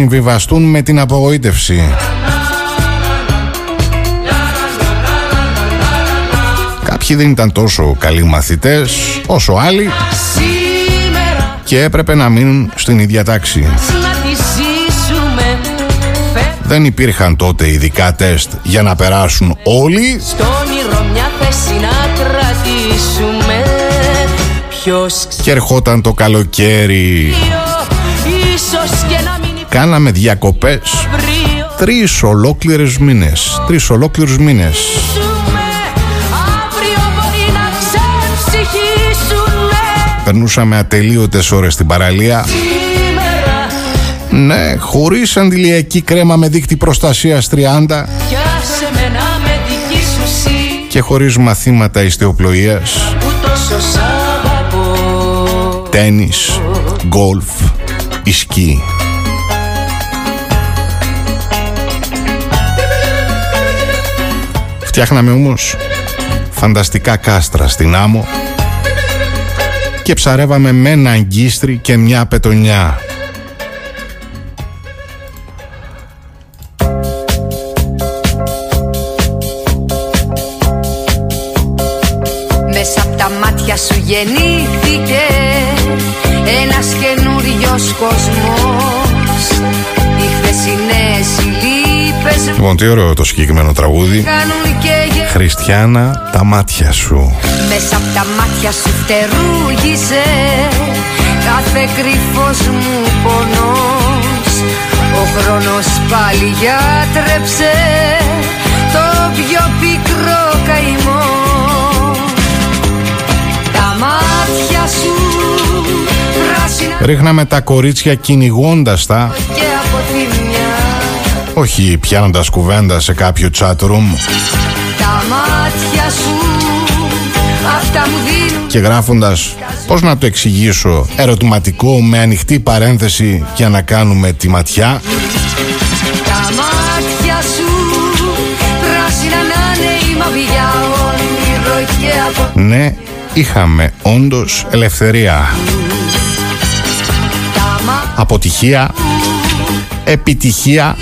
συμβιβαστούν με την απογοήτευση. Κάποιοι δεν ήταν τόσο καλοί μαθητές όσο άλλοι και έπρεπε να μείνουν στην ίδια τάξη. Δεν υπήρχαν τότε ειδικά τεστ για να περάσουν όλοι. Και ερχόταν το καλοκαίρι. Κάναμε διακοπές 3 ολόκληρες μήνες. 3 ολόκληρους μήνες. Περνούσαμε ατελείωτες ώρες στην παραλία. Ναι, χωρίς αντιλιακή κρέμα με δείκτη προστασίας 30 και χωρίς μαθήματα ιστιοπλοείας, τένις, γκολφ ή σκι. Φτιάχναμε όμως φανταστικά κάστρα στην άμμο και ψαρεύαμε με ένα αγκίστρι και μια πετονιά. Μέσα από τα μάτια σου γεννήθηκε ένας καινούριος κόσμος. Οι χθεσινές λύπες μου. Λοιπόν, τι ωραίο το συγκεκριμένο τραγούδι. Χριστιάνα, τα μάτια σου. Μέσα από τα μάτια σου φτερούγησε κάθε κρυφός μου πονός. Ο χρόνος πάλι γιατρέψε το πιο πικρό καημό. Τα μάτια σου πράσινα. Ρίχναμε τα κορίτσια κυνηγώντας τα, όχι πιάνοντας κουβέντα σε κάποιο chat room. Τα μάτια σου, αυτά μου δίνουν. Και γράφοντας, πώς να το εξηγήσω, ερωτηματικό με ανοιχτή παρένθεση για να κάνουμε τη ματιά. Τα μάτια σου πράσινα να είναι η μαυριά όνειρο και από... Ναι, είχαμε όντως ελευθερία. Αποτυχία, επιτυχία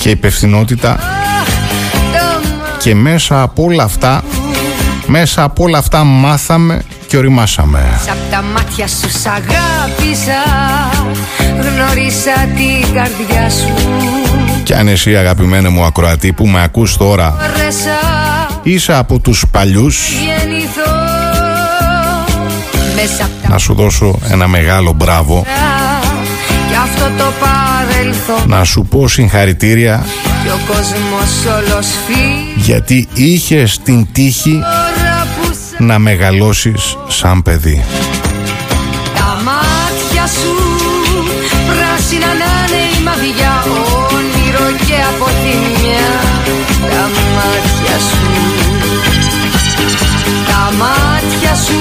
και υπευθυνότητα. Και μέσα από όλα αυτά, μάθαμε και οριμάσαμε. Απ' τα μάτια σου σ' αγάπησα, γνώρισα την καρδιά σου. Κι αν εσύ, αγαπημένε μου ακροατή, που με ακούς τώρα, είσαι από τους παλιούς, να σου δώσω ένα μεγάλο μπράβο. Να σου πω συγχαρητήρια, γιατί είχες την τύχη να μεγαλώσεις σαν παιδί. Τα μάτια σου πράσινα να είναι η μαυριά όνειρο και αποθυμιά. Τα μάτια σου, τα μάτια σου,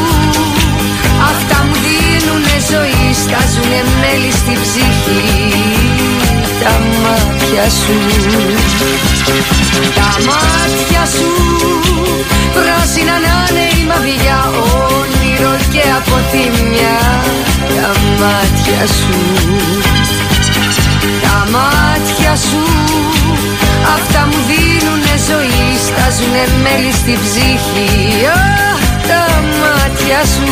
αυτά μου δίνουνε ζωή, στάζουνε μέλη στη ψυχή. Τα μάτια σου, τα μάτια σου, πράσινα να είναι η μαυριά όνειρο και αποθυμιά. Τα μάτια σου, τα μάτια σου, αυτά μου δίνουνε ζωή, στάζουνε μέλη στη ψυχή. Τα μάτια σου.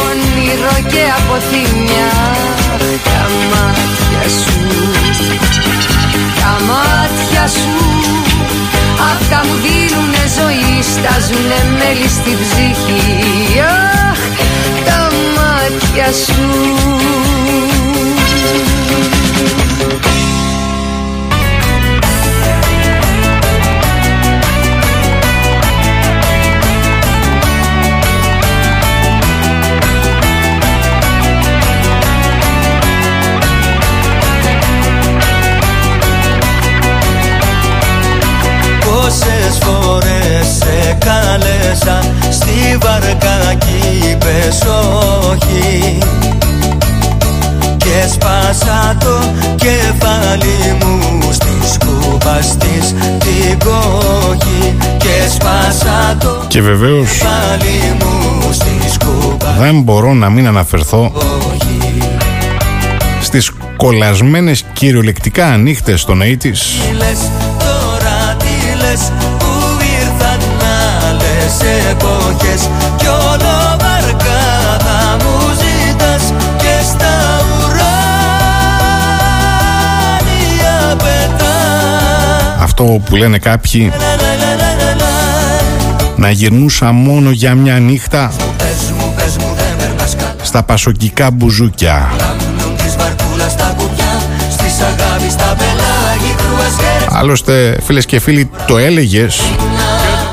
όνειρο και αποθυμιά. Τα μάτια σου, τα μάτια σου, αυτά μου δίνουνε ζωή, στάζουνε μέλη στη ψυχή. Αχ, τα μάτια σου. Τα το κεφάλι μου στις κουβαστής την κόχη και σπάσα το. Και βεβαίως δεν μπορώ να μην αναφερθώ στις κολλασμένες κυριολεκτικά ανήχτες των 80's. Εποχές κι όλο βαρκάδα μου ζητάς και στα ουράνια πετά. Αυτό που λένε κάποιοι να γυρνούσα μόνο για μια νύχτα στα πασοκικά μπουζούκια. Άλλωστε φίλες και φίλοι, το έλεγες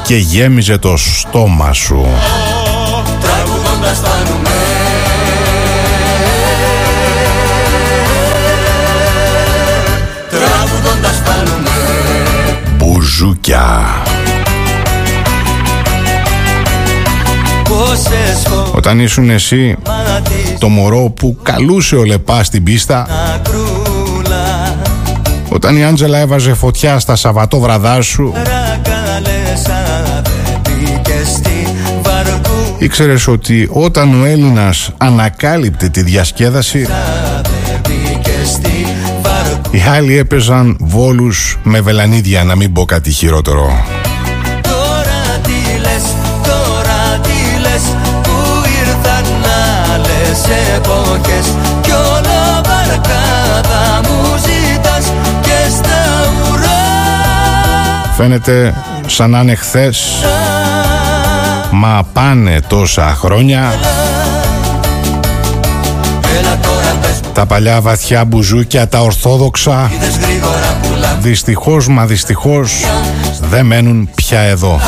και γέμιζε το στόμα σου. Μπουζούκια. Όταν ήσουν εσύ το μωρό που καλούσε ο Λεπά στην πίστα, όταν η Άντζελα έβαζε φωτιά στα Σαββατόβραδά σου, ήξερες ότι όταν ο Έλληνας ανακάλυπτε τη διασκέδαση, οι άλλοι έπαιζαν βόλους με βελανίδια, να μην πω κάτι χειρότερο. Τώρα τι λες, τώρα τι λες, που ήρθαν άλλες εποχές κι όλο βαρκάδα μου ζητάς και στα ουρά. Φαίνεται σαν να είναι χθες, μα πάνε τόσα χρόνια. Τα παλιά βαθιά μπουζούκια, τα ορθόδοξα, δυστυχώς μα δυστυχώς δεν μένουν πια εδώ.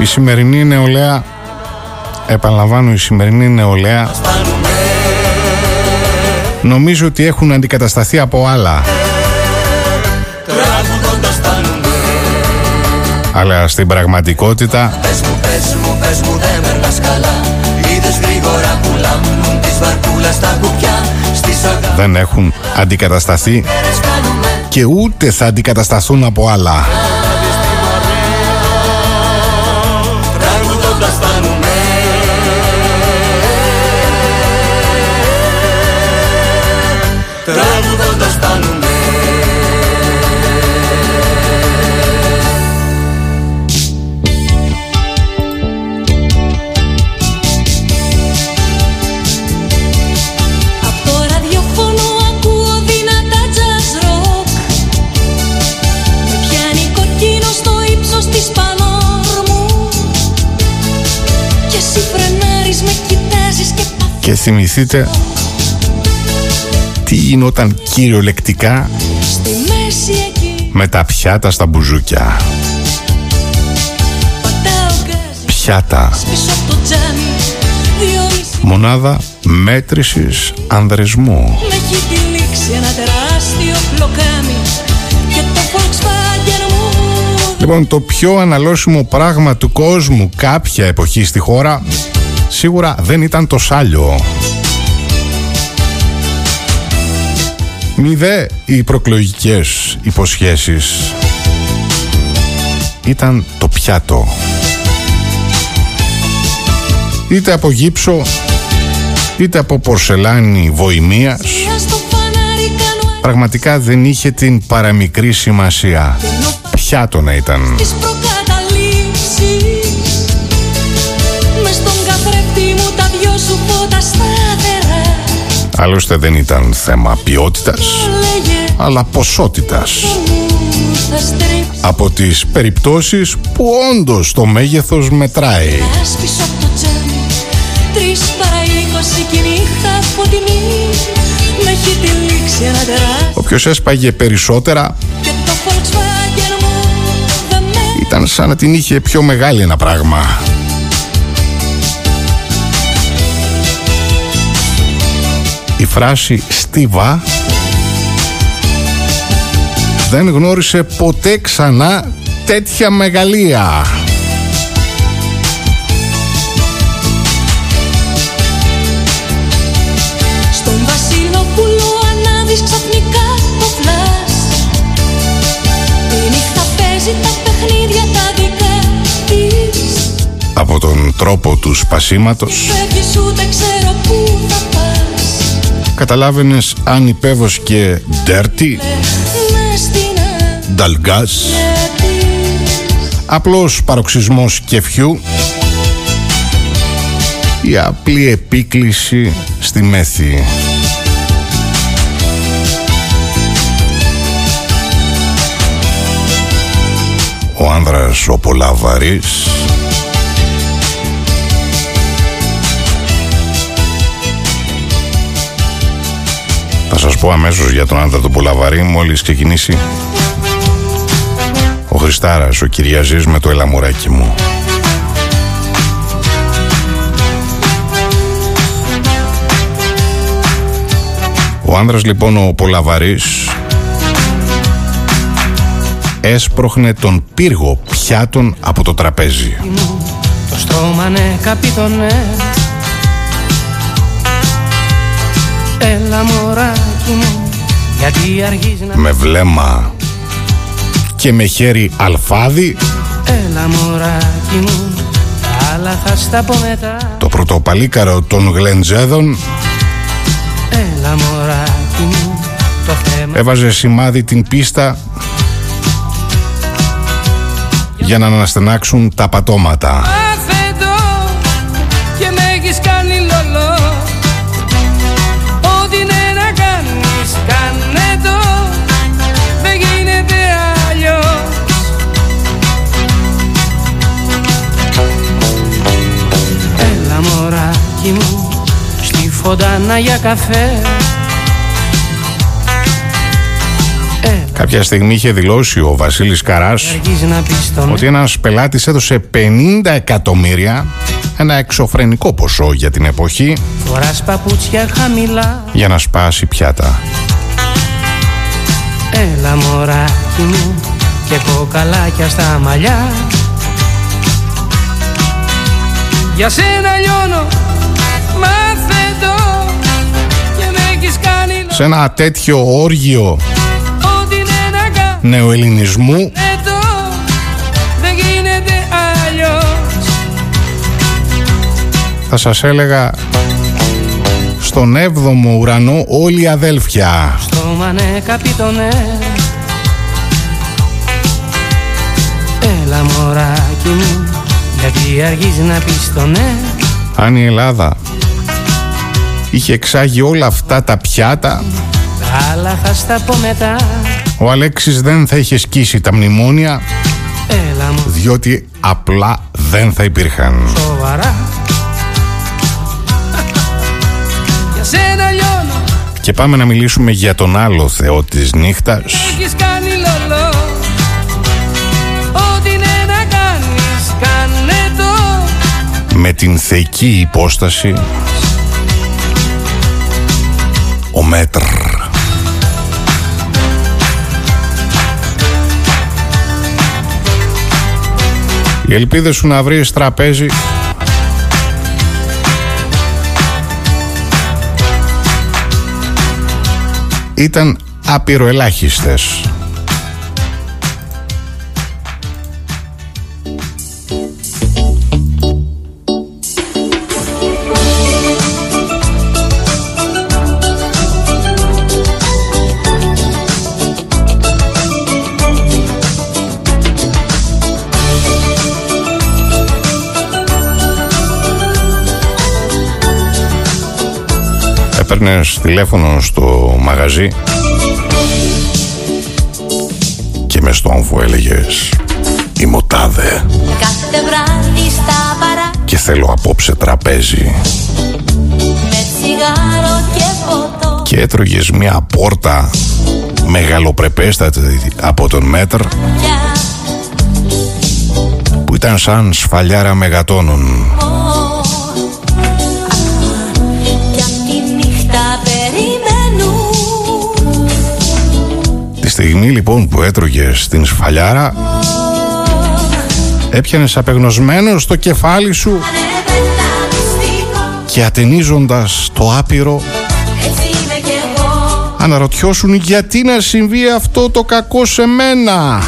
Η σημερινή νεολαία, επαναλαμβάνω, η σημερινή νεολαία νομίζω ότι έχουν αντικατασταθεί από άλλα. Αλλά στην πραγματικότητα δεν έχουν αντικατασταθεί και ούτε θα αντικατασταθούν από άλλα. Και θυμηθείτε τι γινόταν κυριολεκτικά με τα πιάτα στα μπουζούκια. Πιάτα. Μονάδα μέτρησης ανδρισμού. Λοιπόν, το πιο αναλώσιμο πράγμα του κόσμου κάποια εποχή στη χώρα σίγουρα δεν ήταν το σάλιο. Μη δε οι προκλογικές υποσχέσεις, ήταν το πιάτο. Είτε από γύψο, είτε από πορσελάνη βοημίας, πραγματικά δεν είχε την παραμικρή σημασία. Πιάτο να ήταν. Άλλωστε δεν ήταν θέμα ποιότητας, αλλά ποσότητας. Από τις περιπτώσεις που όντως το μέγεθος μετράει. όποιος έσπαγε περισσότερα ήταν σαν να την είχε πιο μεγάλη ένα πράγμα. Η φράση «στίβα» δεν γνώρισε ποτέ ξανά τέτοια μεγαλεία. Στον Βασιλόπουλο ανάβεις ξαφνικά το φλας. Τη νύχτα παίζει τα παιχνίδια τα δικά της. Από τον τρόπο του σπασίματος καταλάβαινες αν υπέβος και dirty, νταλγκάς, απλός παροξισμός κεφιού ή απλή επίκληση στη μέθη. Ο άνδρας ο πολλαβαρής θα σας πω αμέσως για τον άνδρα τον πολλαβαρή μόλις ξεκινήσει ο Χριστάρας, ο Κυριαζής με το «Ελαμουράκι μου». Ο άνδρας λοιπόν ο πολλαβαρής έσπροχνε τον πύργο πιάτων από το τραπέζι. Το στόμα ναι, καπιτονέ. Έλα μωράκι μου, γιατί αργείς να... Με βλέμμα και με χέρι αλφάδι. Έλα μωράκι μου, τα άλλα θα στα πω μετά. Το πρωτοπαλίκαρο των γλεντζέδων. Έλα μωράκι μου, το θέμα... Έβαζε σημάδι την πίστα για να αναστενάξουν τα πατώματα. Για καφέ. Κάποια στιγμή είχε δηλώσει ο Βασίλης Καράς ότι ένας πελάτης έδωσε 50 εκατομμύρια, ένα εξωφρενικό ποσό για την εποχή, χαμηλά, για να σπάσει πιάτα. Έλα μωράκι μου και κοκαλάκια στα μαλλιά. Για σένα λιώνω. Σε ένα τέτοιο όργιο νεοελληνισμού θα σας έλεγα στον 7ο ουρανό όλοι οι αδέλφια. Έλα μωράκι μου, γιατί αργείς να πεις το ναι. Αν η Ελλάδα είχε εξάγει όλα αυτά τα πιάτα, αλλά θα στα πω μετά, ο Αλέξης δεν θα είχε σκίσει τα μνημόνια, διότι απλά δεν θα υπήρχαν. Σοβαρά. Και πάμε να μιλήσουμε για τον άλλο θεό της νύχτας, με την θεϊκή υπόσταση, ο Μέτρ. Οι ελπίδες σου να βρεις τραπέζι ήταν απειροελάχιστες. Παίρνες τηλέφωνο στο μαγαζί και με στόμφο έλεγες «Είμαι ο τάδε και θέλω απόψε τραπέζι», με τσιγάρο και φωτό, και έτρωγες μια πόρτα μεγαλοπρεπέστατη από τον Μέτρ, που ήταν σαν σφαλιάρα μεγατόνων. Τη στιγμή λοιπόν που έτρωγε στην σφαλιάρα, έπιανες απεγνωσμένο στο κεφάλι σου και ατενίζοντας το άπειρο αναρωτιώσουν γιατί να συμβεί αυτό το κακό σε μένα.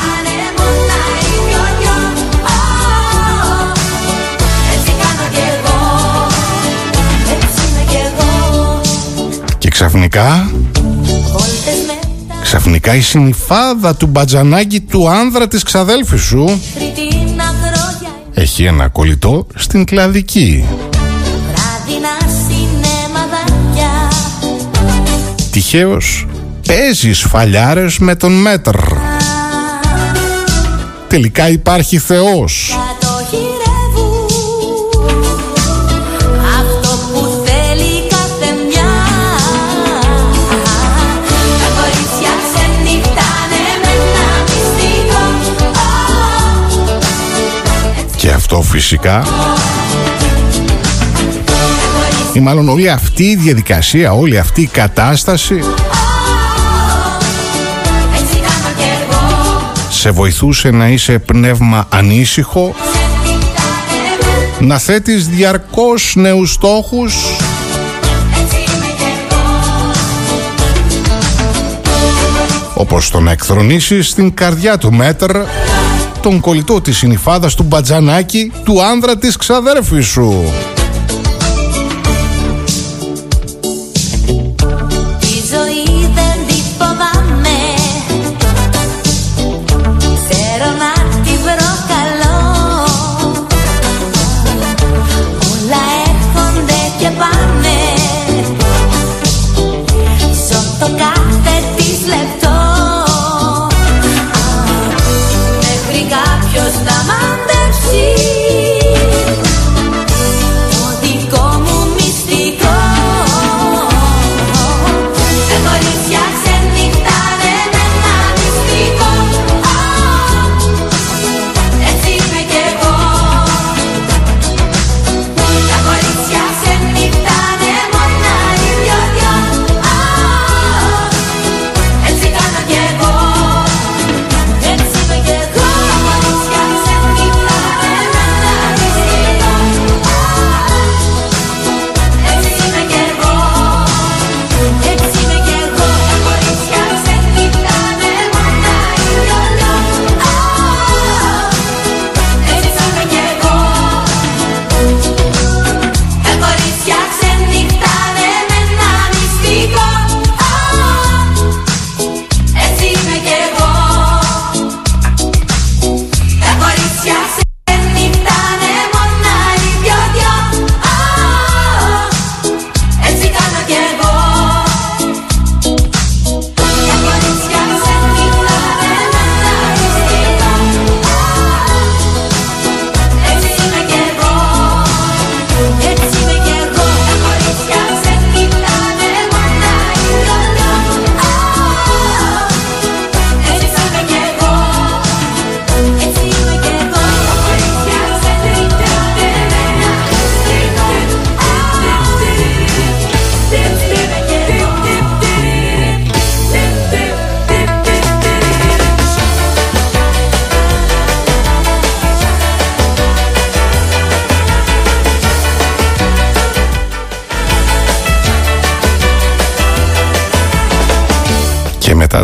Και ξαφνικά η συνυφάδα του μπατζανάκι του άνδρα της ξαδέλφης σου έχει ένα κολλητό στην κλαδική. Τυχαίως παίζει σφαλιάρες με τον Μέτρ. Τελικά υπάρχει Θεός. Και αυτό φυσικά, ή μάλλον όλη αυτή η διαδικασία, όλη αυτή η κατάσταση σε βοηθούσε να είσαι πνεύμα ανήσυχο, να θέτεις διαρκώς νέους στόχους όπως τον εκθρονήσεις στην καρδιά του Μέτρ, τον κολλητό της συνυφάδας του μπατζανάκι του άνδρα της ξαδέρφης σου.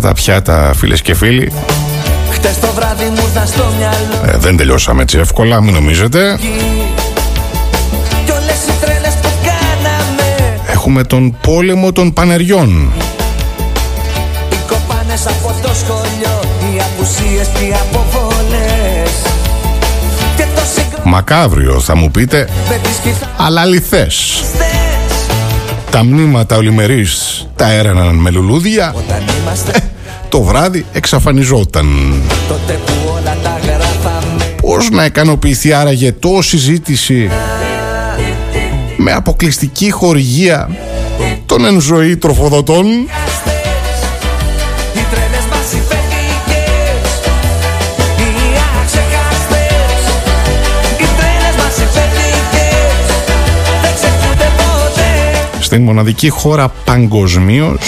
Τα πιάτα, φίλες και φίλοι, χτες το βράδυ μου ήταν στο μυαλό. Δεν τελειώσαμε έτσι εύκολα, μην νομίζετε. Κι όλες οι τρέλες που κάναμε. Έχουμε τον πόλεμο των πανεριών. Οι κοπάνες από το σχολείο, οι απουσίες και οι αποβολές. Μακάβριο θα μου πείτε, αλλά αληθές. Τα μνήματα ολιμερείς τα έραναν με λουλούδια. Το βράδυ εξαφανιζόταν. Πώς να ικανοποιηθεί άραγε τόση ζήτηση με αποκλειστική χορηγία των εν ζωή τροφοδοτών. την μοναδική χώρα παγκοσμίως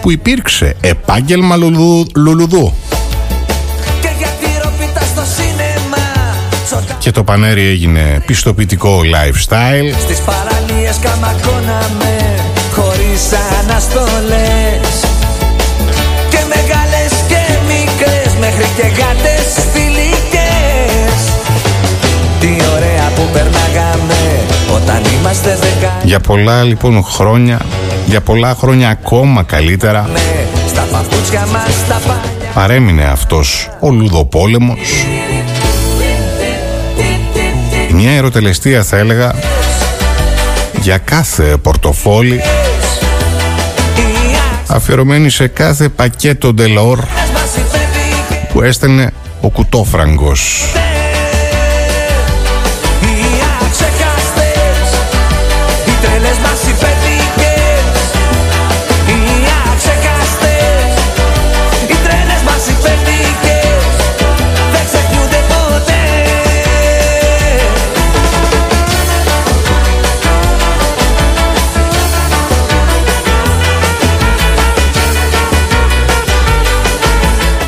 που υπήρξε επάγγελμα λουλουδού. Και το πανέρι έγινε πιστοποιητικό lifestyle. Στις παραλίες καμακώναμε χωρίς αναστολές, και μεγάλες και μικρές, μέχρι και γάτες φιλικές. Τι ωραία που περνάγαμε όταν είμαστε 10. Για πολλά λοιπόν χρόνια, για πολλά χρόνια ακόμα καλύτερα, στα παπούτσια μας τα παλιά, παρέμεινε αυτός ο λουδοπόλεμος. Μια ερωτελεστία, θα έλεγα, για κάθε πορτοφόλι, αφιερωμένη σε κάθε πακέτο Ντελόρ που έστελνε ο κουτόφραγκος.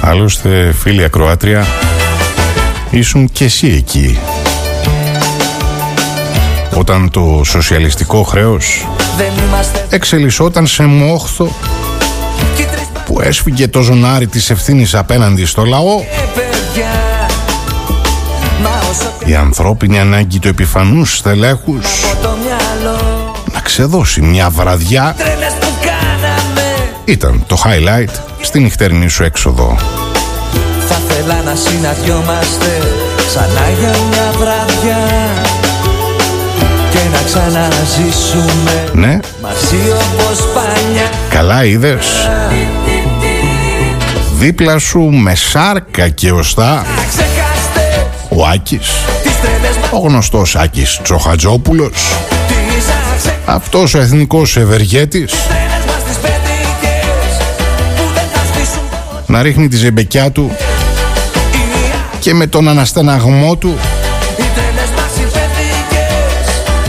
Άλλωστε, φίλοι ακροάτρια, ήσουν και εσύ εκεί όταν το σοσιαλιστικό χρέος εξελισσόταν σε μόχθο που έσφυγε το ζωνάρι της ευθύνης απέναντι στο λαό. Η ανθρώπινη ανάγκη του επιφανούς στελέχους να ξεδώσει μια βραδιά ήταν το highlight στην νυχτερινή σου έξοδο. Θα θέλα να συναντιόμαστε ξανά για μια βραδιά και να ξαναζήσουμε, ναι, μαζί όπως παλιά. Καλά είδες, δίπλα σου με σάρκα και οστά ο Άκης, ο γνωστός Άκης Τσοχατζόπουλος, αυτός ο εθνικός ευεργέτης, να ρίχνει τη ζεμπεκιά του και με τον αναστεναγμό του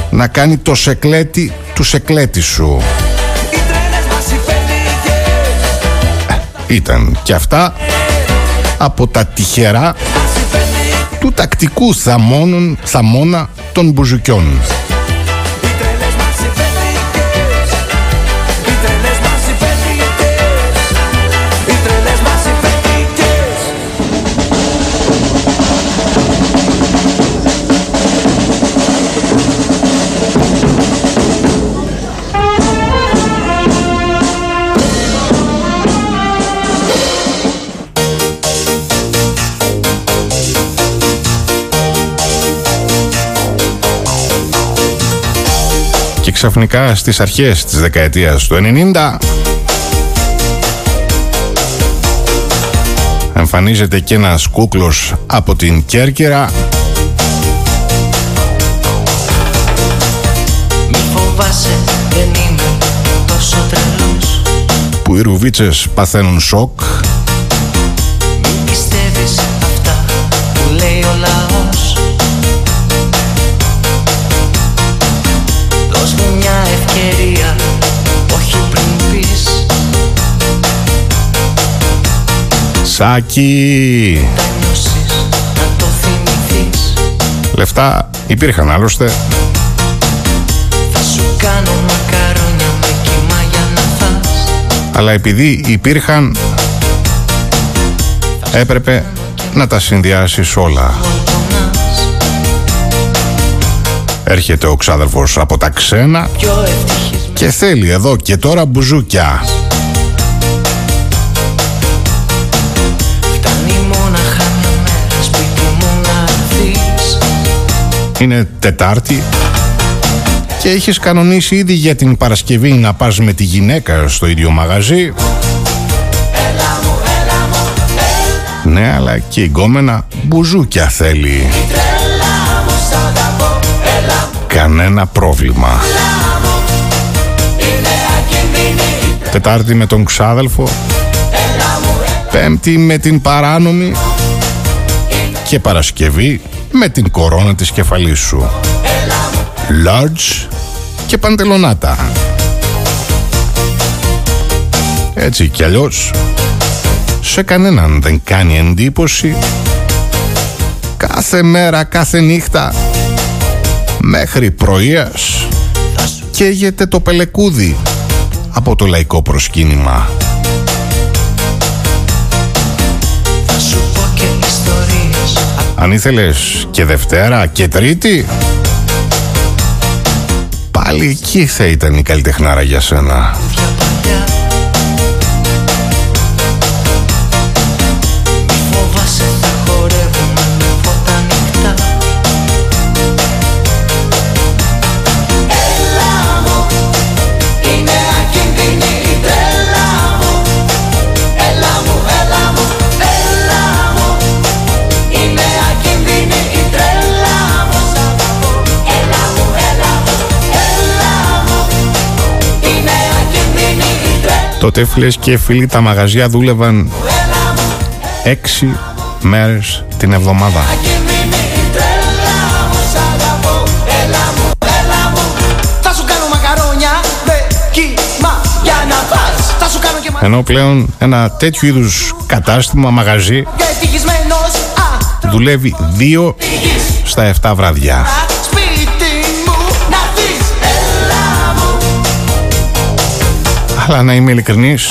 να κάνει το σεκλέτη του σεκλέτη σου. Ήταν και αυτά από τα τυχερά του τακτικού θαμώνα των μπουζουκιών. Ξαφνικά στις αρχές της δεκαετίας του 90 εμφανίζεται και ένας κούκλος από την Κέρκυρα. Μη φοβάσαι, δεν είμαι τόσο τρελός, που οι ρουβίτσες παθαίνουν σοκ. Μην πιστεύεις αυτά που λέει ο λαός, μια ευκαιρία, όχι πριν πεις. Σάκη, θα νιώσεις, θα το θυμηθείς. Λεφτά υπήρχαν άλλωστε. Θα σου κάνω μακαρόνια με κύμα για να φας. Αλλά επειδή υπήρχαν, έπρεπε να τα συνδυάσεις όλα. Έρχεται ο ξάδερφος από τα ξένα και θέλει εδώ και τώρα μπουζούκια. Είναι Τετάρτη και έχεις κανονίσει ήδη για την Παρασκευή να πας με τη γυναίκα στο ίδιο μαγαζί. Ναι, αλλά και η γκόμενα μπουζούκια θέλει. Κανένα πρόβλημα. Τετάρτη με τον ξάδελφο, Πέμπτη με την παράνομη και Παρασκευή με την κορώνα της κεφαλής σου. Large και παντελονάτα. Έτσι κι αλλιώς, σε κανέναν δεν κάνει εντύπωση. Κάθε μέρα, κάθε νύχτα, μέχρι πρωίας, καίγεται το πελεκούδι από το λαϊκό προσκύνημα. Αν ήθελες και Δευτέρα και Τρίτη, πάλι εκεί θα ήταν η καλλιτεχνάρα για σένα. Τότε φίλες και φίλοι, τα μαγαζιά δούλευαν 6 μέρες την εβδομάδα. Ενώ πλέον ένα τέτοιου είδους κατάστημα, μαγαζί, δουλεύει 2 στα 7 βράδια. Αλλά να είμαι ειλικρινής,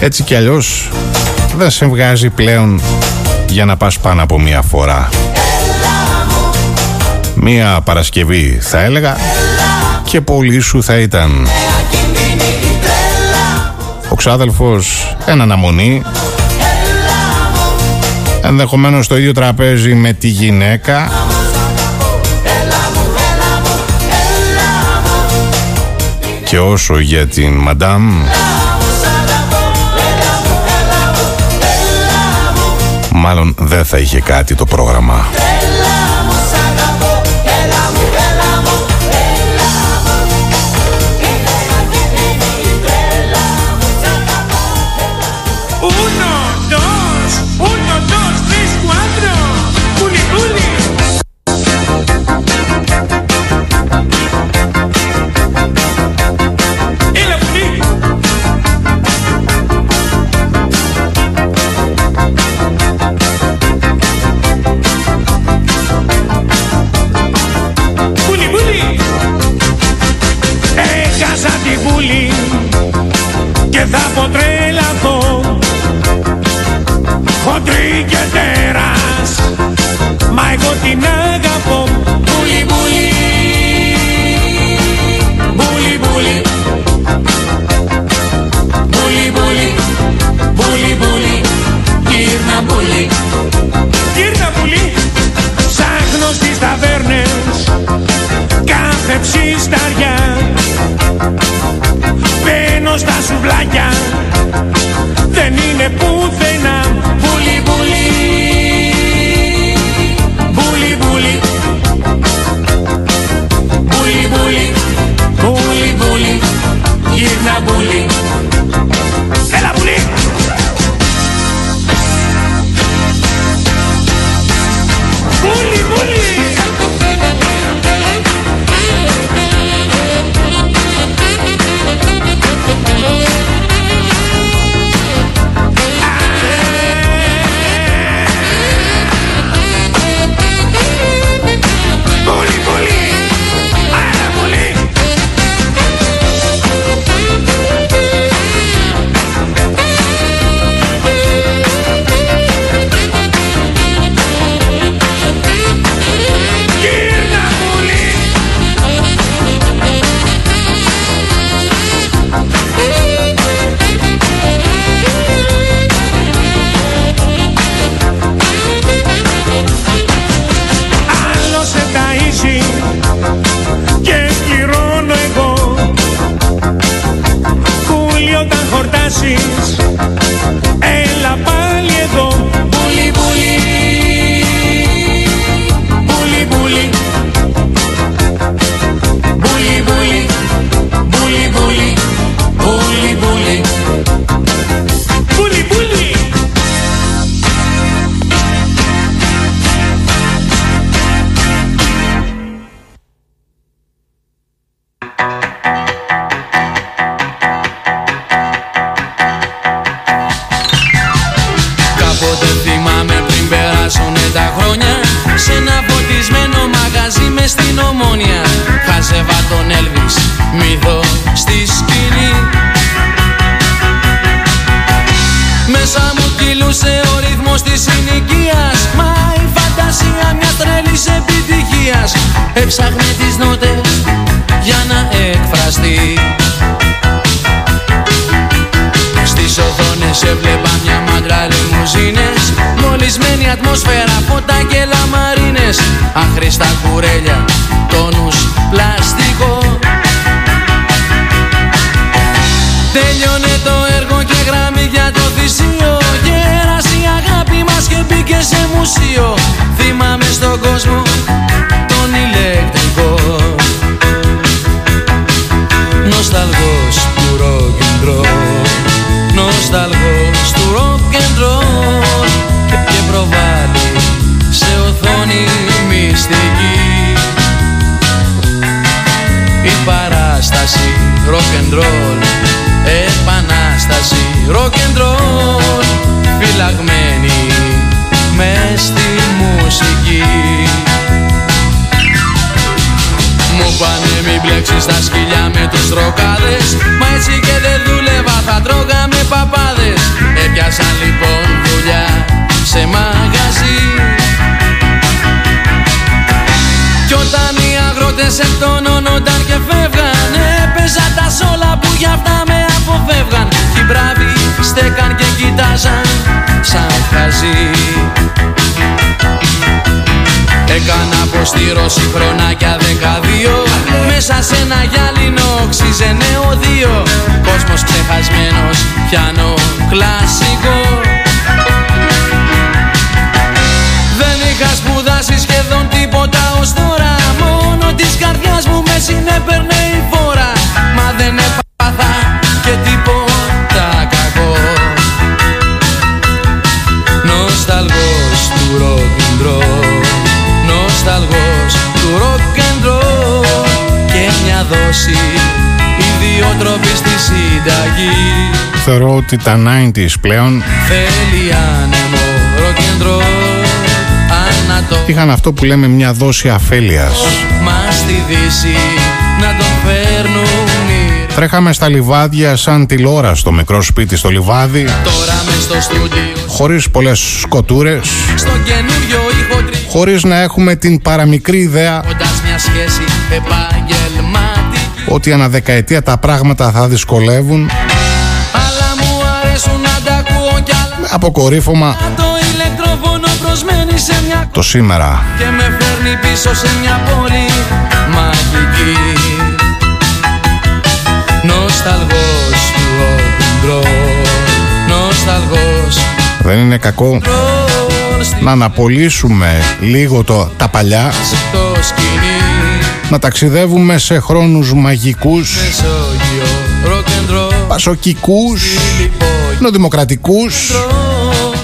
έτσι κι αλλιώς δεν σε βγάζει πλέον για να πας πάνω από μία φορά. Μία Παρασκευή θα έλεγα και πολύ σου θα ήταν. Ο ξάδελφος εν αναμονή, ενδεχομένως στο ίδιο τραπέζι με τη γυναίκα, και όσο για την μαντάμ, μάλλον δεν θα είχε κάτι το πρόγραμμα. 30 χρόνια. Σε ένα φωτισμένο μαγαζί μες στην Ομόνια χάζευα τον Elvis μύθο στη σκηνή. Μέσα μου κυλούσε ο ρυθμός της συνοικίας, μα η φαντασία μιας τρελής επιτυχίας έψαχνε τις νότες για να εκφραστεί. Στις οθόνες έβλεπα μια μαγκρά λιμουζίνες, μολυσμένη ατμόσφαιρα, φώτα και λαμαρίνες, άχρηστα κουρέλια, τόνους, πλαστικό. Τελειώνε το έργο και γράμμη για το θυσίο, γέρασε η αγάπη μας και μπήκε σε μουσείο. Θυμάμαι στον κόσμο τον ηλεκτρικό, νοσταλγός του rock and roll, νοσταλγός του rock and roll, και προβάλλει σε οθόνη μυστική η παράσταση rock and roll, επανάσταση rock and roll, φυλαγμένη μες στη μουσική. Μου πάνε μην μπλέξεις τα σκυλιά με τους τροκάδες, μα έτσι και δεν δούλευα, θα τρώγα με παπάδες. Έπιασαν λοιπόν δουλειά σε μαγαζί, κι όταν οι αγρότες εκτονώνονταν και φεύγαν, έπαιζα τα σόλα που γι' αυτά με αποφεύγαν. Κι μπράβοι στέκαν και κοιτάζαν σαν χαζί. Έκανα αποστήρω συγχρονάκια 12, μέσα σε ένα γυάλινο οξυζενέο δύο. Κόσμος ξεχασμένος, πιάνο κλασικό. Δεν είχα σπουδάσει σχεδόν τίποτα ως τώρα, μόνο της καρδιάς μου με συνέπαιρνε η φόρα. Μα δεν έπαθα και τίποτα κακό, νοσταλγός του rock and roll, νοσταλγός του rock and roll, και μια δόση ιδιότροπη στη συνταγή. Θεωρώ ότι τα 90's πλέον θέλει άνεμο rock and roll, είχαν αυτό που λέμε μια δόση αφέλειας. Μας τη δύση να τον φέρνουν. Τρέχαμε στα λιβάδια σαν τηλεόρα στο μικρό σπίτι στο λιβάδι, χωρίς πολλές σκοτούρες, χωρίς να έχουμε την παραμικρή ιδέα ότι ανά δεκαετία τα πράγματα θα δυσκολεύουν. Αποκορύφωμα το σήμερα, και με φέρνει πίσω σε μια πόλη μαγική, νοσταλγός του rock and roll, νοσταλγός. Δεν είναι κακό να αναπολύσουμε λίγο τα παλιά, να ταξιδεύουμε σε χρόνους μαγικούς, πασοκικούς, νοδημοκρατικούς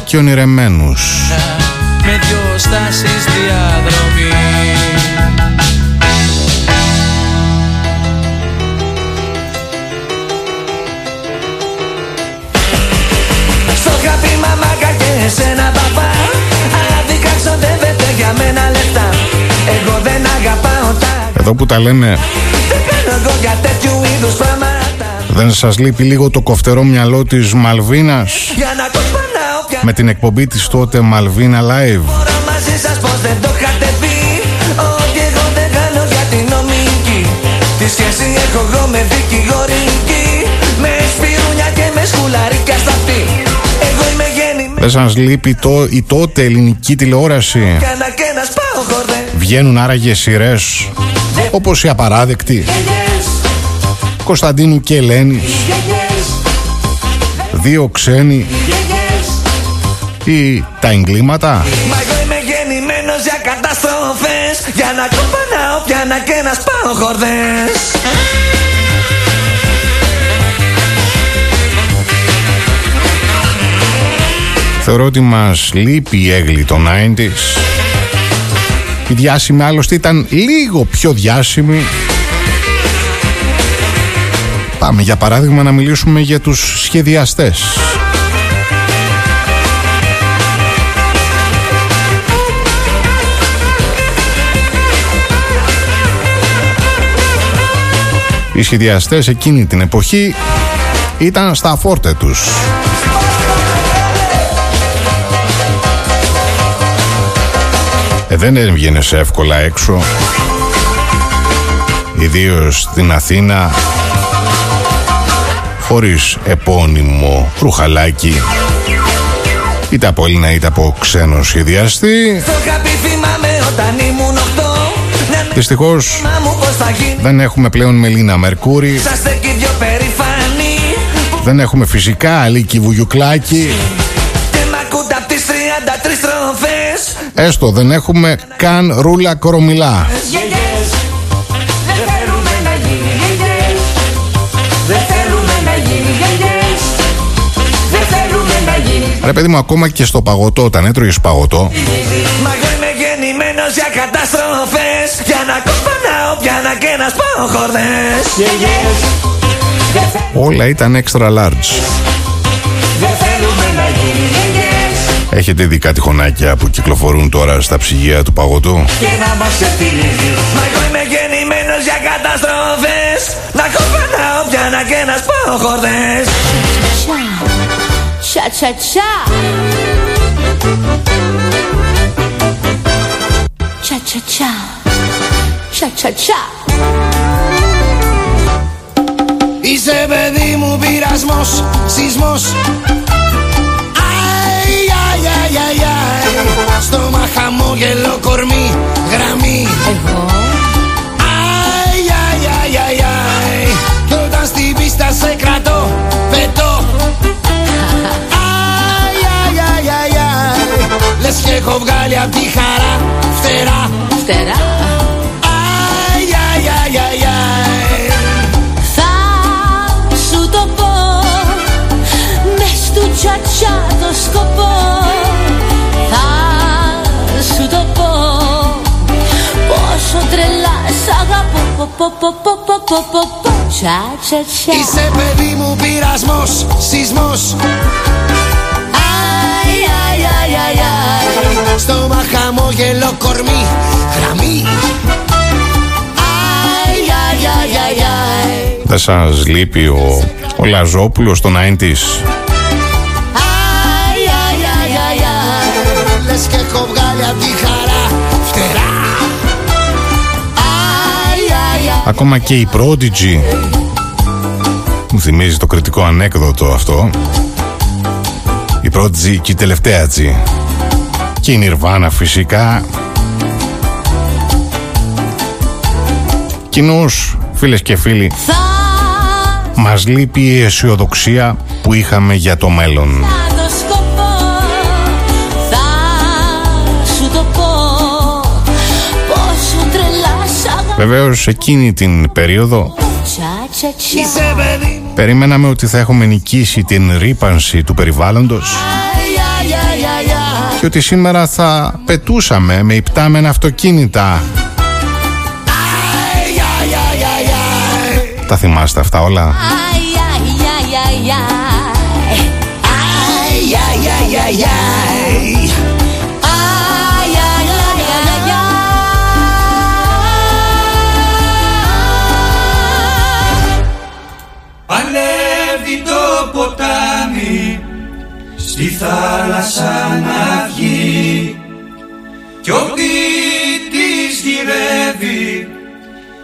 και ονειρεμένους. Με δυο στάσεις διαδρομή. Στο χάπι μαμάκα και εσένα παπά, άδικα ξοδεύεται για μένα λεφτά. Εγώ δεν αγαπάω τα... Εδώ που τα λέμε, δεν κάνω εγώ για τέτοιου είδους πράγματα. Δεν σας λείπει λίγο το κοφτερό μυαλό της Μαλβίνας, για να το σπανάω πια... με την εκπομπή της τότε Μαλβίνα Live. Δεν σας λείπει η τότε ελληνική τηλεόραση. Βγαίνουν άραγε σειρές όπως η απαράδεκτη Κωνσταντίνου και Ελένης, δύο ξένοι ή τα εγκλήματα. Μα εγώ είμαι γεννημένος για καταστροφές, για να κομπανάω πιάνα και να σπάω χορδές. Θεωρώ ότι μας λείπει η έγκλη των 90's. Η διάσημη άλλωστε ήταν λίγο πιο διάσημη. Πάμε για παράδειγμα να μιλήσουμε για τους σχεδιαστές. οι σχεδιαστές εκείνη την εποχή ήταν στα φόρτε τους. Δεν έβγαινεσαι εύκολα έξω, ιδίως στην Αθήνα, χωρίς επώνυμο ρουχαλάκι, είτε από Έλληνα είτε από ξένο σχεδιαστή. Δυστυχώς δεν έχουμε πλέον Μελίνα Μερκούρη, δεν έχουμε φυσικά Αλίκη Βουγιουκλάκη, έστω δεν έχουμε καν Ρούλα Κορομιλά. Ρε παιδί μου, ακόμα και στο παγωτό, όταν έτρωγες παγωτό, όλα ήταν extra large. Έχετε δει κάτι χωνάκια που κυκλοφορούν τώρα στα ψυγεία του παγωτού? Είσαι παιδί μου πειρασμός, σεισμός. Στόμα, χαμόγελο, κορμί, γραμμή. Εγώ αι, αι, αι, αι, αι. Κι όταν στην πίστα σε κρατώ, πετώ. Αι, αι, αι, αι, αι. Λες κι έχω βγάλει απ' τη χαρά φτερά. Φτερά. Αι, αι, αι, αι, αι. Θα σου το πω, μες του τσατσά το σκοπό. Είσαι παιδί μου πειρασμός, σεισμός. Αι, αι, αι, αι, αι. Στόμα, χαμόγελο, κορμί, γραμμή. Αι, αι, αι, αι. Δεν σας λείπει ο Λαζόπουλος των 90's? Λες και έχω βγάλει απ' τη χαρά φτερά. Ακόμα και η Prodigy. Μου θυμίζει το κριτικό ανέκδοτο αυτό. Η Prodigy και η τελευταία τσι. Και η Nirvana φυσικά. Κοινώς, φίλες και φίλοι, μας λείπει η αισιοδοξία που είχαμε για το μέλλον. Βεβαίως εκείνη την περίοδο περιμέναμε ότι θα έχουμε νικήσει την ρύπανση του περιβάλλοντος και ότι σήμερα θα πετούσαμε με υπτάμενα αυτοκίνητα. Τα θυμάστε αυτά όλα? Ανέβει το ποτάμι στη θάλασσα να βγει κι ο ποιητής γυρεύει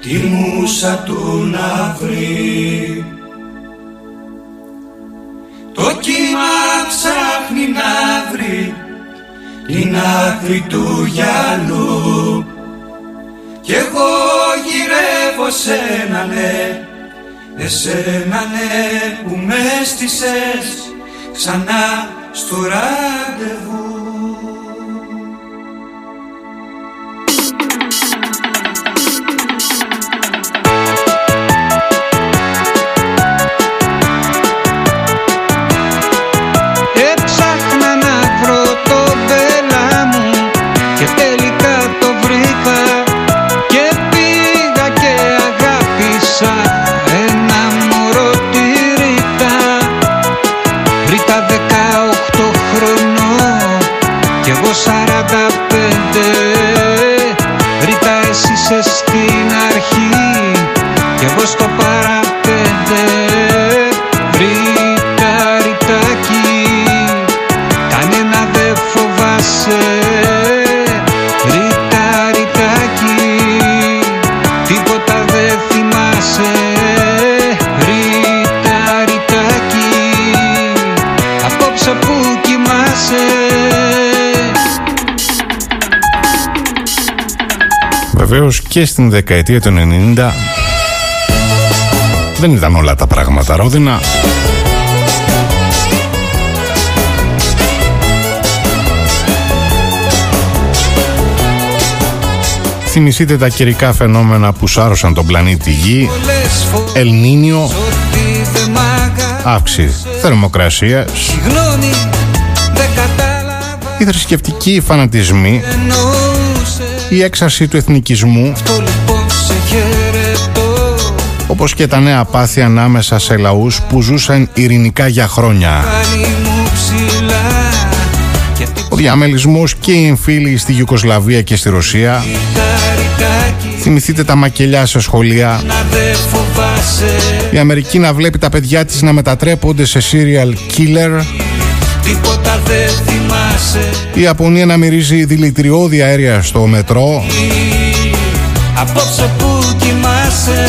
τη μούσα του να βρει. Το κύμα ψάχνει να βρει την άκρη του γυαλού κι εγώ γυρεύω σε να ναι. Εσένα ναι που με έστησες ξανά στο ραντεβού. Έψαχνα να βρω το μπέλα μου και τελικά το βρήκα και πήγα και αγάπησα. Ρίτα εσύ είσαι στην αρχή και εγώ στο παράδειγμα. τόσο που κοιμάσαι. Βεβαίως και στην δεκαετία των 90 δεν ήταν όλα τα πράγματα ρόδινα. Θυμηθείτε τα καιρικά φαινόμενα που σάρωσαν τον πλανήτη Γη. Ελνίνιο, αύξηση θερμοκρασίας, οι θρησκευτικοί φανατισμοί, η έξαρση του εθνικισμού, όπως και τα νέα πάθη ανάμεσα σε λαούς που ζούσαν ειρηνικά για χρόνια. Ο διαμελισμός και οι εμφύλοι στη Γιουγκοσλαβία και στη Ρωσία. Θυμηθείτε τα μακελιά σε σχολεία. Η Αμερική να βλέπει τα παιδιά της να μετατρέπονται σε serial killer. Η Ιαπωνία να μυρίζει δηλητηριώδη αέρια στο μετρό. Απόψε που κοιμάσαι.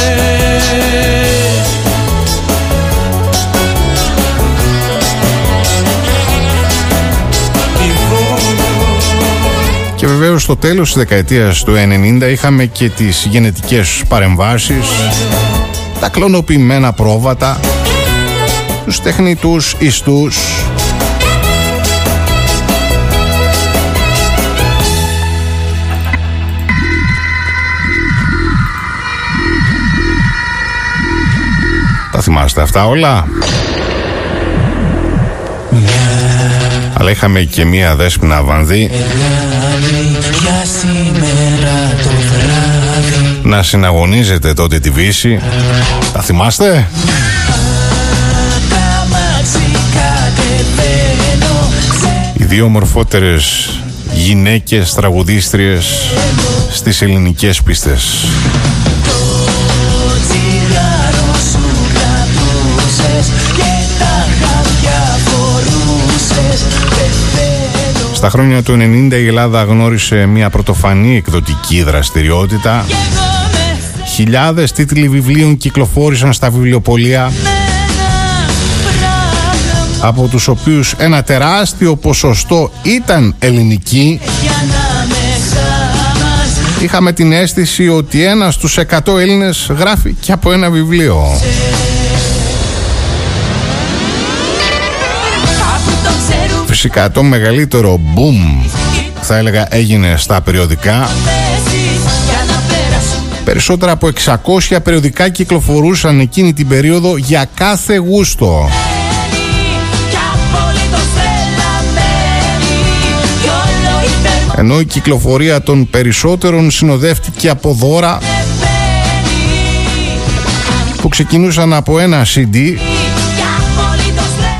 Και βεβαίως στο τέλος της δεκαετίας του 90 είχαμε και τις γενετικές παρεμβάσεις, τα κλωνοποιημένα πρόβατα, τους τεχνητούς ιστούς. Τα θυμάστε αυτά όλα? Αλλά είχαμε και μία Δέσποινα Βανδύ να συναγωνίζεται τότε τη Δύση. Τα θυμάστε? Οι δύο μορφότερες γυναίκες τραγουδίστριες στις ελληνικές πίστες. Στα χρόνια του 90 η Ελλάδα γνώρισε μια πρωτοφανή εκδοτική δραστηριότητα. Χιλιάδες τίτλοι βιβλίων κυκλοφόρησαν στα βιβλιοπωλεία, από τους οποίους ένα τεράστιο ποσοστό ήταν ελληνική. Είχαμε την αίσθηση ότι 1 στους 100 Έλληνες γράφει και από ένα βιβλίο. Φυσικά το μεγαλύτερο boom, θα έλεγα, έγινε στα περιοδικά. Περισσότερα από 600 περιοδικά κυκλοφορούσαν εκείνη την περίοδο για κάθε γούστο. Ενώ η κυκλοφορία των περισσότερων συνοδεύτηκε από δώρα που ξεκινούσαν από ένα CD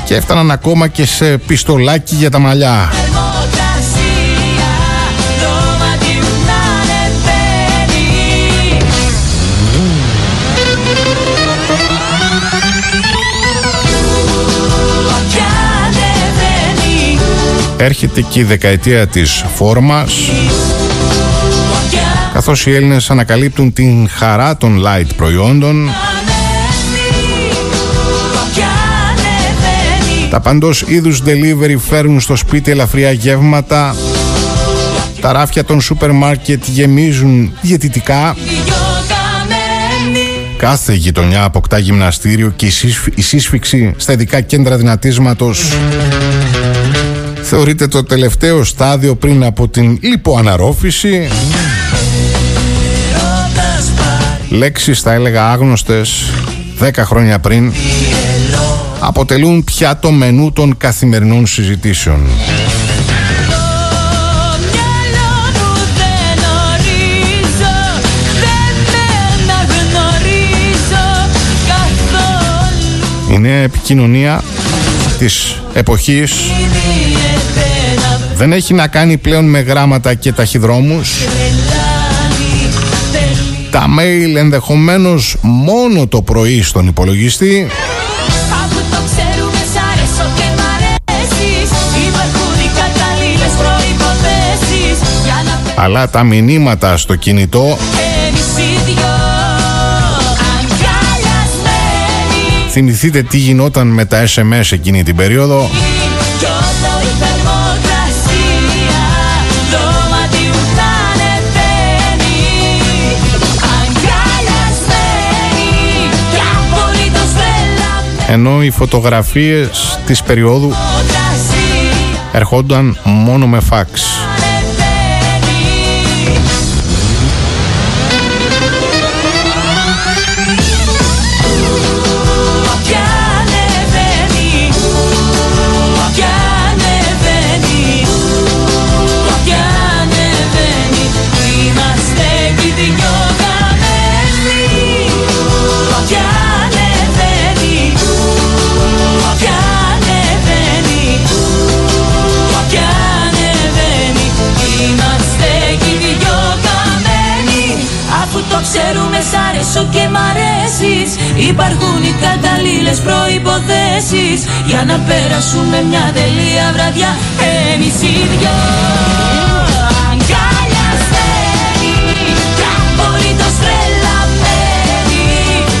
και έφταναν ακόμα και σε πιστολάκι για τα μαλλιά. Έρχεται και η δεκαετία της φόρμας, καθώς οι Έλληνες ανακαλύπτουν την χαρά των light προϊόντων. Τα παντός είδους delivery φέρνουν στο σπίτι ελαφριά γεύματα. Τα ράφια των σούπερ μάρκετ γεμίζουν διαιτητικά. Κάθε γειτονιά αποκτά γυμναστήριο και η σύσφυξη στα ειδικά κέντρα δυνατίσματος θεωρείται το τελευταίο στάδιο πριν από την λιποαναρρόφηση. Λέξεις, θα έλεγα, άγνωστες 10 χρόνια πριν αποτελούν πια το μενού των καθημερινών συζητήσεων. Η νέα επικοινωνία της εποχής δεν έχει να κάνει πλέον με γράμματα και ταχυδρόμους. Τα mail ενδεχομένως μόνο το πρωί στον υπολογιστή. Αλλά τα μηνύματα στο κινητό Θυμηθείτε τι γινόταν με τα SMS εκείνη την περίοδο. Ενώ οι φωτογραφίες της περίοδου ερχόνταν μόνο με φάξ. Και μ' αρέσεις, υπάρχουν οι καταλλήλες προϋποθέσεις για να περάσουμε μια τελεία βραδιά. Εμείς οι δυο αγκαλιασμένοι, κι απολύτως τρελαμένοι,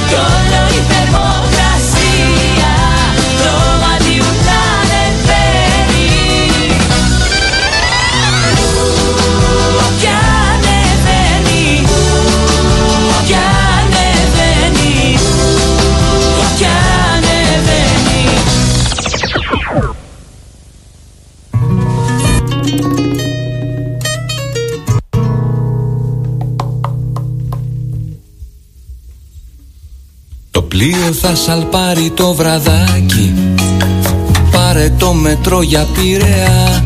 κι όλο η θερμοκρασία το μάτι μου να ανεβαίνει. Κι ανεβαίνει, κι ανεβαίνει. Το πλοίο θα σαλπάρει το βραδάκι, πάρε το μετρό για Πειραιά.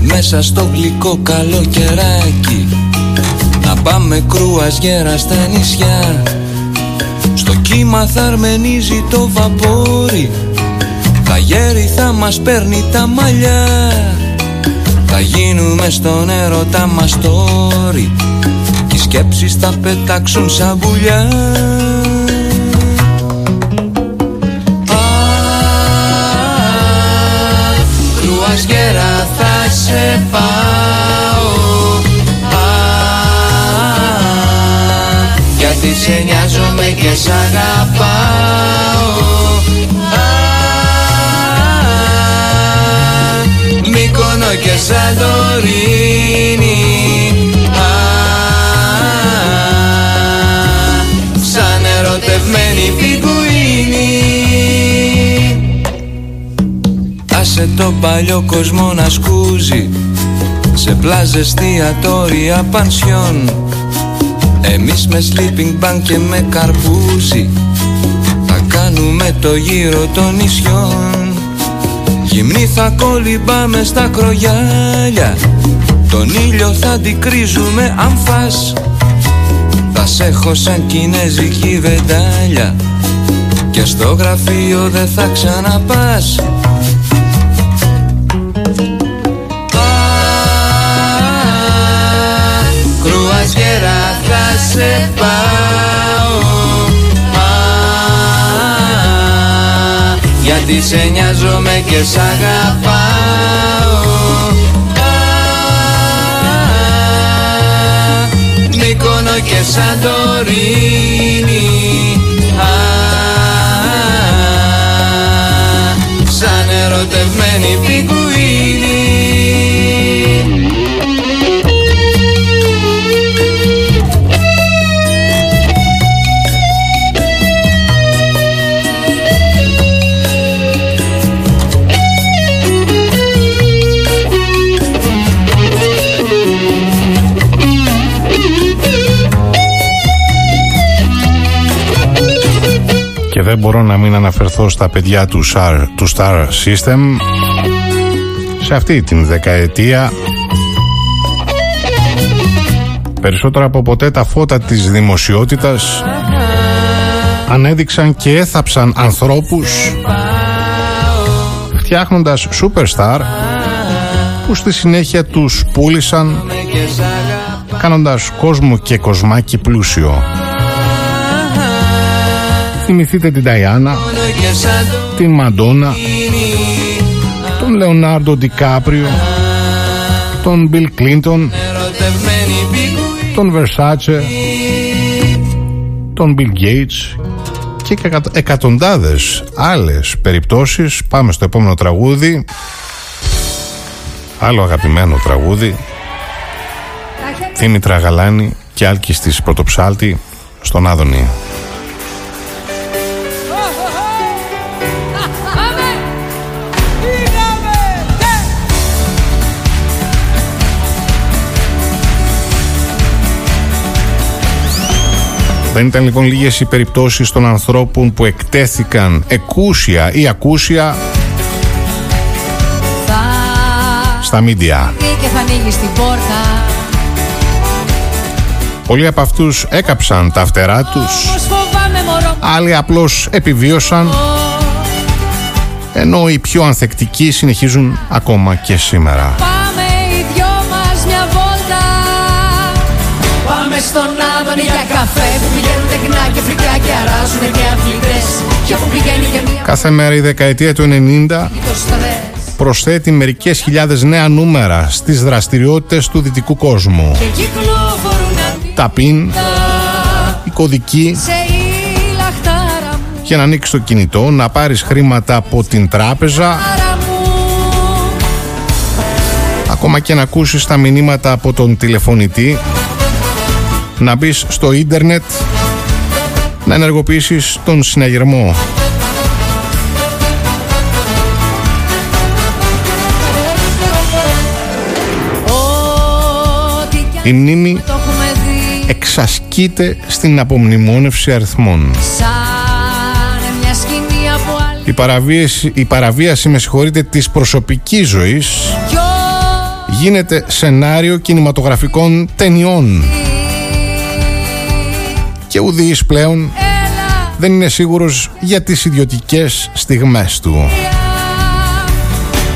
Μέσα στο γλυκό καλοκαιράκι να πάμε κρουαζιέρα στα νησιά. Στο κύμα θα αρμενίζει το βαπόρι, τα γέρι θα μας παίρνει τα μαλλιά. Θα γίνουμε στο νερό τα μαστόρι, οι σκέψεις θα πετάξουν σαν πουλιά. Κρουαζιέρα θα σε πάω, γιατί σε νοιάζομαι και σ' αγαπάω. Μύκονο και Σαντορίνη, σαν ερωτευμένη πιγκουίνη. Άσε το παλιό κόσμο να σκούζει σε πλάζες, εστιατόρια, πανσιόν. Εμείς με sleeping bank και με καρπούζι θα κάνουμε το γύρο των νησιών. Γυμνή θα κολυμπάμε στα κρογιάλια, τον ήλιο θα αντικρίζουμε αμφάς. Θα σ' έχω σαν κινέζικη βεντάλια και στο γραφείο δεν θα ξαναπάς. Κρουαζιέρα θα σε πάω, γιατί σε νοιάζομαι και σ' αγαπάω. Μύκονο και Σαντορίνη, σαν ερωτευμένη πιγκουίνη. Και δεν μπορώ να μην αναφερθώ στα παιδιά του Star System. Σε αυτή την δεκαετία περισσότερα από ποτέ τα φώτα της δημοσιότητας ανέδειξαν και έθαψαν ανθρώπους, φτιάχνοντας superstar που στη συνέχεια τους πούλησαν, κάνοντας κόσμο και κοσμάκι πλούσιο. Θυμηθείτε την Νταϊάννα, την Μαντόνα, τον Λεονάρντο Ντικάπριο, τον Μπιλ Κλίντον, τον Βερσάτσε, τον Μπιλ Γκέιτς και εκατοντάδες άλλες περιπτώσεις. Πάμε στο επόμενο τραγούδι. Άλλο αγαπημένο τραγούδι. Δήμητρα Γαλάνη και Άλκης της Πρωτοψάλτη, στον Άδωνη. Δεν ήταν λοιπόν λίγες οι περιπτώσεις των ανθρώπων που εκτέθηκαν εκούσια ή ακούσια στα μίντια. Πολλοί από αυτούς έκαψαν τα φτερά τους, άλλοι απλώς επιβίωσαν, ενώ οι πιο ανθεκτικοί συνεχίζουν ακόμα και σήμερα. Στον Άδωνη για καφέ που πηγαίνουν τεκνά και φρικιά και αράζουνε και αθλητές. Και όπου πηγαίνει και μία... Κάθε μέρα η δεκαετία του 90 προσθέτει μερικές χιλιάδες νέα νούμερα στις δραστηριότητες του δυτικού κόσμου. Τα πιν, η κωδική, και να ανοίξεις το κινητό, να πάρεις χρήματα από την τράπεζα, ακόμα και να ακούσεις τα μηνύματα από τον τηλεφωνητή, να μπεις στο ίντερνετ, να ενεργοποιήσεις τον συναγερμό. Η μνήμη εξασκείται στην απομνημόνευση αριθμών. Η παραβίαση, με συγχωρείτε, της προσωπικής ζωής γίνεται σενάριο κινηματογραφικών ταινιών. Και ουδείς πλέον δεν είναι σίγουρος για τις ιδιωτικές στιγμές του.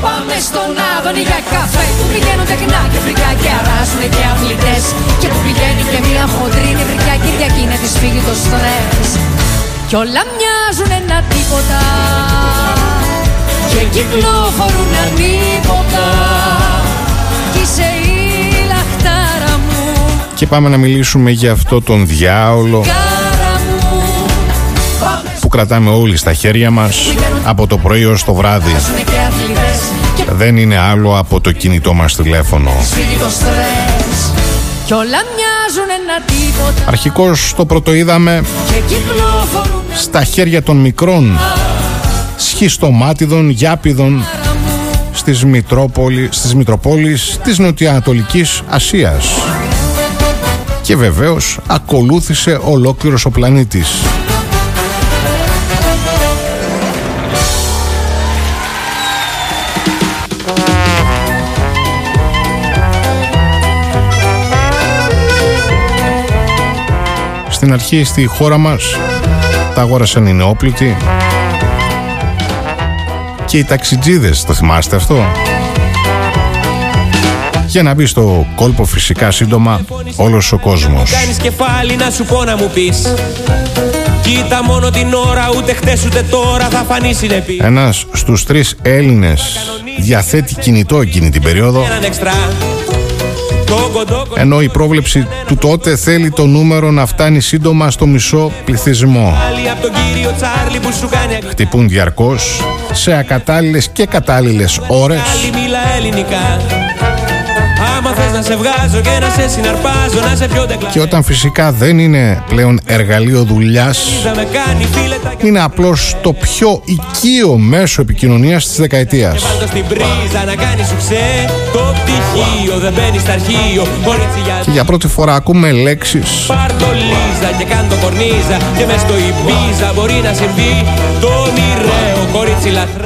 Πάμε στον Άδωνη για καφέ που πηγαίνουν τεκνά και φρικιά και αράζουνε και αθλητές. Και που πηγαίνει και μία χοντρή νευρικιά Κυριακή να της φύγει το στρες. Κι όλα μοιάζουν ένα τίποτα και κυκλοφορούν ανίποτα. Κι σε Και πάμε να μιλήσουμε για αυτό τον διάολο που κρατάμε όλοι στα χέρια μας από το πρωί ως το βράδυ. Δεν είναι άλλο από το κινητό μας τηλέφωνο. Αρχικώς το πρωτοείδαμε στα χέρια των μικρών σχιστομάτιδων, γιάπιδων στις Μητροπόλεις της Νοτιοανατολικής Ασίας. Και βεβαίως ακολούθησε ολόκληρος ο πλανήτης. Στην αρχή στη χώρα μας τα αγόρασαν οι νεόπλητοι και οι ταξιτζίδες, το θυμάστε αυτό? Για να μπει στο κόλπο φυσικά σύντομα όλος ο κόσμος. Κάνεις και πάλι να σου πω να μου πεις. Κοίτα μόνο την ώρα, ούτε χτες ούτε τώρα θα φανεί συνεπή. Ένας στους 3 Έλληνες διαθέτει κινητό εκείνη την περίοδο, ενώ η πρόβλεψη του τότε θέλει το νούμερο να φτάνει σύντομα στο μισό πληθυσμό. Χτυπούν διαρκώς σε ακατάλληλες και κατάλληλες ώρες. Να σε βγάζω και να σε συναρπάζω, να σε πιω τεκλά. Και όταν φυσικά δεν είναι πλέον εργαλείο δουλειάς, είναι απλώς το πιο οικείο μέσο επικοινωνίας της δεκαετίας. Και για πρώτη φορά ακούμε λέξεις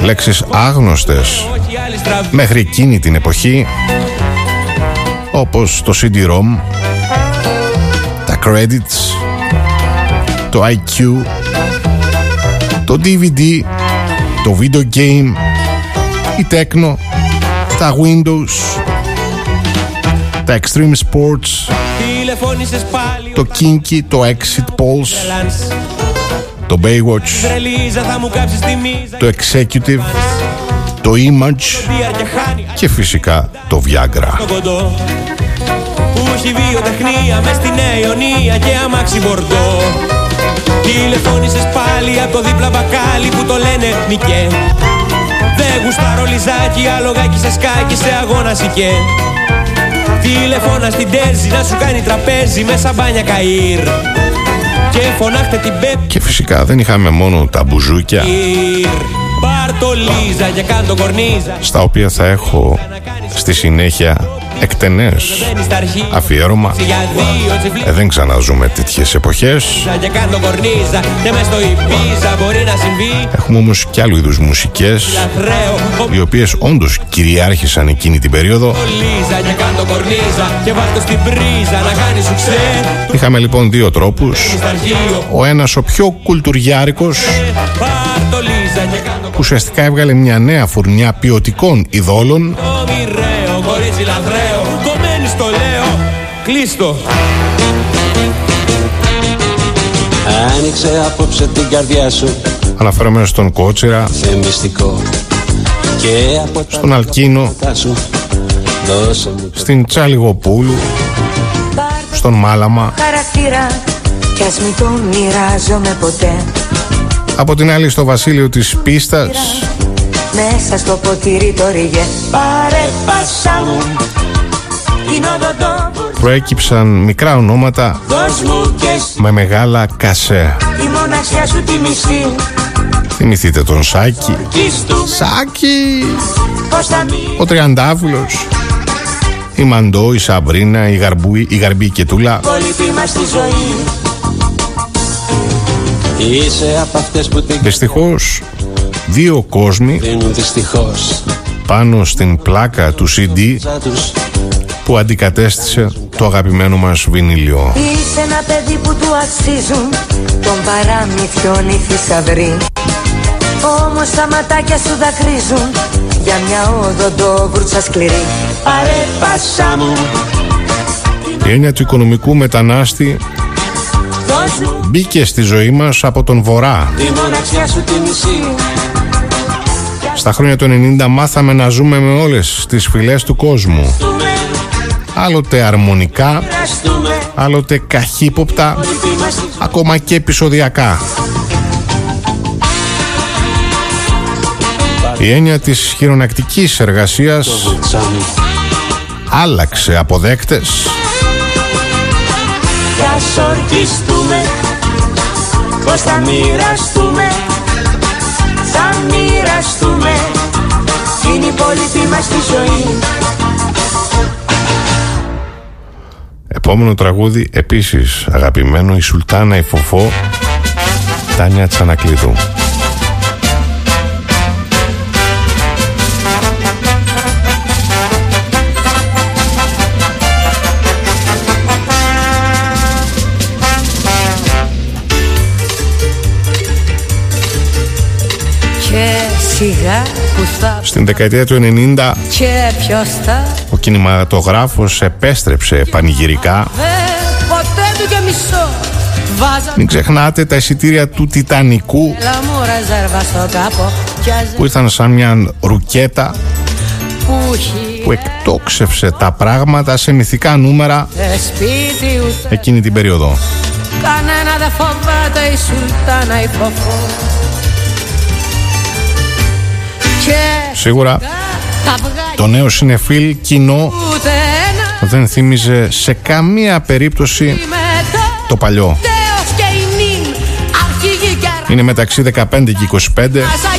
λέξεις άγνωστες μέχρι εκείνη την εποχή, όπως το CD-ROM, τα credits, το IQ, το DVD, το video game, η techno, τα Windows, τα extreme sports, το kinky, το exit polls, το Baywatch, το executive, το image και φυσικά το Viagra. Που έχει βιοτεχνία μες στη Νέα Ιωνία και αμάξι Μπορντό. Τηλεφώνησες πάλι από το δίπλα μπακάλι που το λένε νικέ. Δεν γουστάρω λιζάκι, αλογάκι σε σκάκι, σε αγώνα σικέ. Τηλεφώνα στην Τέρζη να σου κάνει τραπέζι με σαμπάνια καΐρ. Και φωνάχτε την Πέπ. Και φυσικά δεν είχαμε μόνο τα μπουζούκια στα οποία θα έχω στη συνέχεια εκτενές αφιέρωμα. Δεν ξαναζούμε τέτοιες εποχές. Έχουμε όμως κι άλλου είδους μουσικές, οι οποίες όντως κυριάρχησαν εκείνη την περίοδο. Είχαμε λοιπόν δύο τρόπους. Ο ένας ο πιο κουλτουριάρικος, που ουσιαστικά έβγαλε μια νέα φουρνιά ποιοτικών ειδόλων. Κλείστο. Άνοιξε απόψε την καρδιά σου. Αναφέρομαι στον Κότσιρα, στον Αλκίνο, στην Τσαλιγοπούλου, στον Μάλαμα. Από την άλλη στο Βασίλειο της Πίστας, μέσα στο ποτήρι το ρίγε, πάρε πάσα μου. Προέκυψαν μικρά ονόματα με μεγάλα κασέ. Θυμηθείτε τον Σάκη. Σάκη! Ο Τριαντάφυλλος, η Μαντό, η Σαμπρίνα, η Γαρμπή και Τούλα. Δυστυχώς, δύο κόσμοι πάνω στην πλάκα του CD που αντικατέστησε το αγαπημένο μας βινίλιο. Είσαι ένα παιδί που του αξίζουν τον παραμυθιών οι θησαυροί. Όμως τα ματάκια σου δακρύζουν για μια οδοντόβουρτσα σκληρή. Πάρε πάσα μου. Η έννοια του οικονομικού μετανάστη μπήκε στη ζωή μας από τον Βορρά. Τη μοναξιά σου τη μισή. Στα χρόνια του 90 μάθαμε να ζούμε με όλες τις φυλές του κόσμου. Άλλοτε αρμονικά, άλλοτε καχύποπτα, ακόμα και επεισοδιακά. Η έννοια της χειρονακτικής εργασίας άλλαξε αποδέκτες. Θα σορκιστούμε, πως θα μοιραστούμε, θα μοιραστούμε. Είναι η πολύτιμη μας τη ζωή. Επόμενο τραγούδι, επίσης αγαπημένο, η Σουλτάνα η Φοφό, Τάνια Τσανακλείδου. Στην δεκαετία του 90 ο κινηματογράφος επέστρεψε πανηγυρικά. Μην ξεχνάτε τα εισιτήρια του Τιτανικού που ήρθαν σαν μια ρουκέτα που εκτόξευσε τα πράγματα σε μυθικά νούμερα εκείνη την περίοδο. Κανένα δεν φοβάται η Σουλτάνα η Φοφό. Σίγουρα το νέο συνεφίλ κοινό δεν θύμιζε σε καμία περίπτωση το παλιό. Είναι μεταξύ 15 και 25.